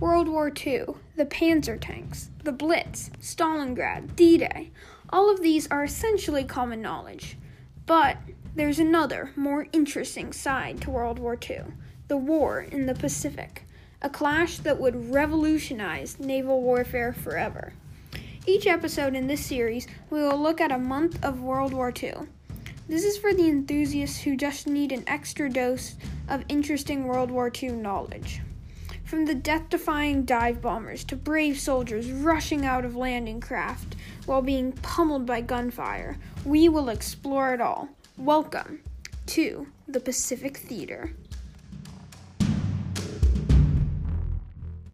World War II, the Panzer tanks, the Blitz, Stalingrad, D-Day, all of these are essentially common knowledge. But there's another, more interesting side to World War II, the war in the Pacific, a clash that would revolutionize naval warfare forever. Each episode in this series, we will look at a month of World War II. This is for the enthusiasts who just need an extra dose of interesting World War II knowledge. From the death-defying dive bombers to brave soldiers rushing out of landing craft while being pummeled by gunfire, we will explore it all. Welcome to the Pacific Theater.